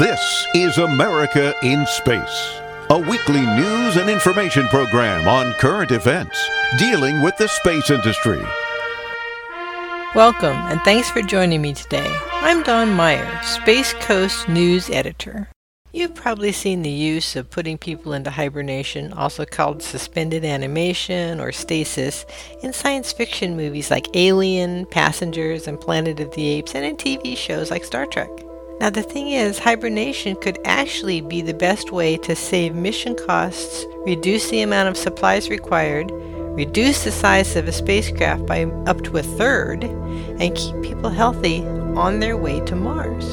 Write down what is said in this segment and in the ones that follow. This is America in Space, a weekly news and information program on current events dealing with the space industry. Welcome, and thanks for joining me today. I'm Don Meyer, Space Coast News Editor. You've probably seen the use of putting people into hibernation, also called suspended animation or stasis, in science fiction movies like Alien, Passengers, and Planet of the Apes, and in TV shows like Star Trek. Now the thing is, hibernation could actually be the best way to save mission costs, reduce the amount of supplies required, reduce the size of a spacecraft by up to a third, and keep people healthy on their way to Mars.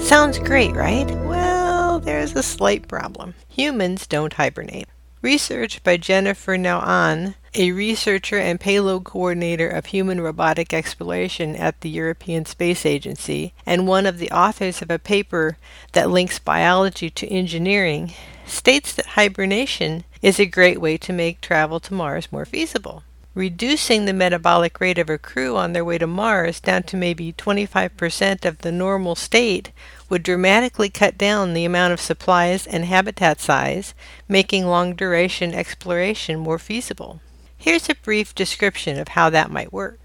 Sounds great, right? Well, there's a slight problem. Humans don't hibernate. Research by Jennifer Naouan, a researcher and payload coordinator of human robotic exploration at the European Space Agency, and one of the authors of a paper that links biology to engineering, states that hibernation is a great way to make travel to Mars more feasible. Reducing the metabolic rate of a crew on their way to Mars down to maybe 25% of the normal state would dramatically cut down the amount of supplies and habitat size, making long-duration exploration more feasible. Here's a brief description of how that might work.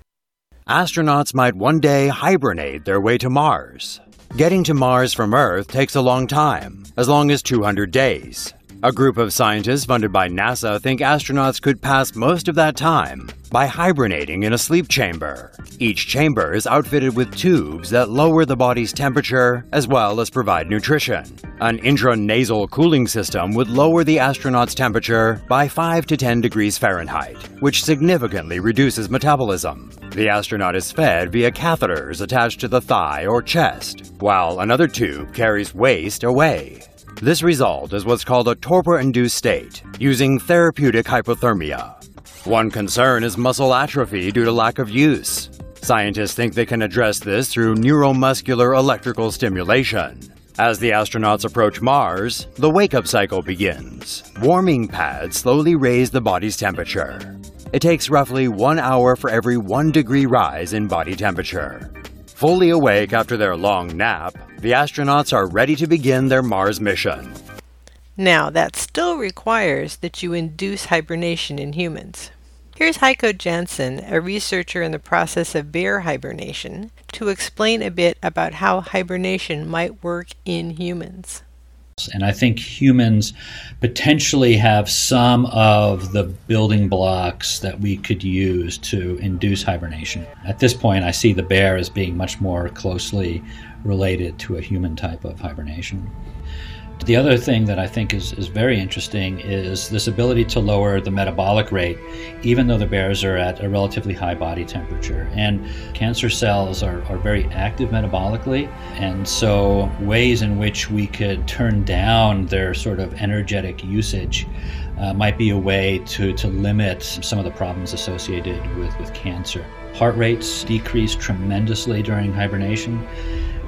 Astronauts might one day hibernate their way to Mars. Getting to Mars from Earth takes a long time, as long as 200 days. A group of scientists funded by NASA think astronauts could pass most of that time by hibernating in a sleep chamber. Each chamber is outfitted with tubes that lower the body's temperature as well as provide nutrition. An intranasal cooling system would lower the astronaut's temperature by 5 to 10 degrees Fahrenheit, which significantly reduces metabolism. The astronaut is fed via catheters attached to the thigh or chest, while another tube carries waste away. This result is what's called a torpor-induced state, using therapeutic hypothermia. One concern is muscle atrophy due to lack of use. Scientists think they can address this through neuromuscular electrical stimulation. As the astronauts approach Mars, the wake-up cycle begins. Warming pads slowly raise the body's temperature. It takes roughly 1 hour for every 1 degree rise in body temperature. Fully awake after their long nap, the astronauts are ready to begin their Mars mission. Now, that still requires that you induce hibernation in humans. Here's Heiko Jansen, a researcher in the process of bear hibernation, to explain a bit about how hibernation might work in humans. And I think humans potentially have some of the building blocks that we could use to induce hibernation. At this point, I see the bear as being much more closely related to a human type of hibernation. The other thing that I think is very interesting is this ability to lower the metabolic rate, even though the bears are at a relatively high body temperature. And cancer cells are very active metabolically, and so ways in which we could turn down their sort of energetic usage might be a way to limit some of the problems associated with cancer. Heart rates decrease tremendously during hibernation,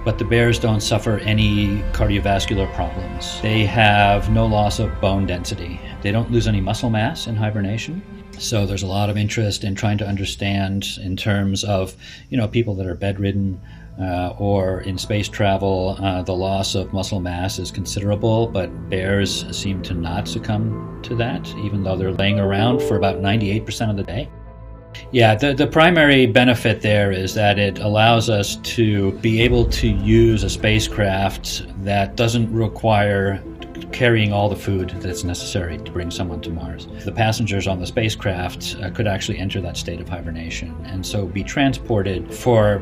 but the bears don't suffer any cardiovascular problems. They have no loss of bone density. They don't lose any muscle mass in hibernation. So there's a lot of interest in trying to understand in terms of, people that are bedridden or in space travel, the loss of muscle mass is considerable, but bears seem to not succumb to that, even though they're laying around for about 98% of the day. Yeah, the primary benefit there is that it allows us to be able to use a spacecraft that doesn't require carrying all the food that's necessary to bring someone to Mars. The passengers on the spacecraft could actually enter that state of hibernation and so be transported for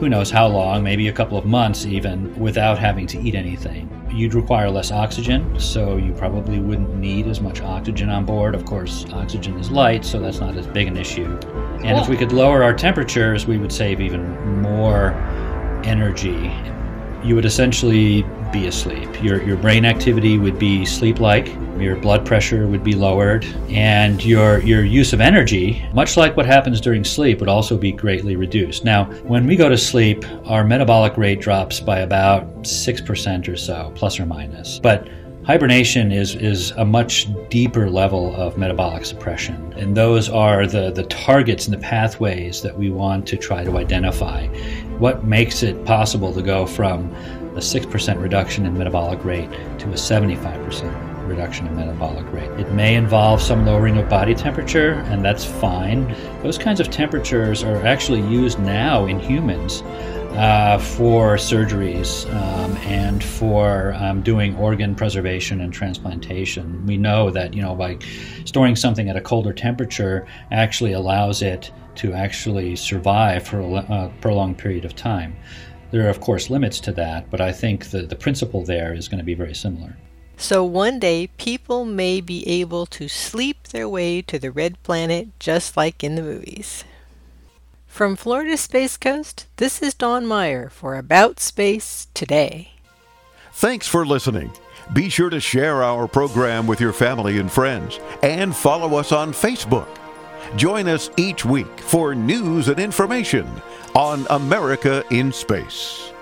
who knows how long, maybe a couple of months even, without having to eat anything. You'd require less oxygen, so you probably wouldn't need as much oxygen on board. Of course, oxygen is light, so that's not as big an issue. And if we could lower our temperatures, we would save even more energy. You would essentially be asleep. Your brain activity would be sleep-like, your blood pressure would be lowered, and your use of energy, much like what happens during sleep, would also be greatly reduced. Now, when we go to sleep, our metabolic rate drops by about 6% or so, plus or minus. But hibernation is a much deeper level of metabolic suppression, and those are the targets and the pathways that we want to try to identify. What makes it possible to go from a 6% reduction in metabolic rate to a 75% reduction in metabolic rate. It may involve some lowering of body temperature, and that's fine. Those kinds of temperatures are actually used now in humans for surgeries and for doing organ preservation and transplantation. We know that, by storing something at a colder temperature actually allows it to actually survive for a prolonged period of time. There are, of course, limits to that, but I think the principle there is going to be very similar. So one day, people may be able to sleep their way to the red planet, just like in the movies. From Florida's Space Coast, this is Don Meyer for About Space Today. Thanks for listening. Be sure to share our program with your family and friends, and follow us on Facebook. Join us each week for news and information on America in Space.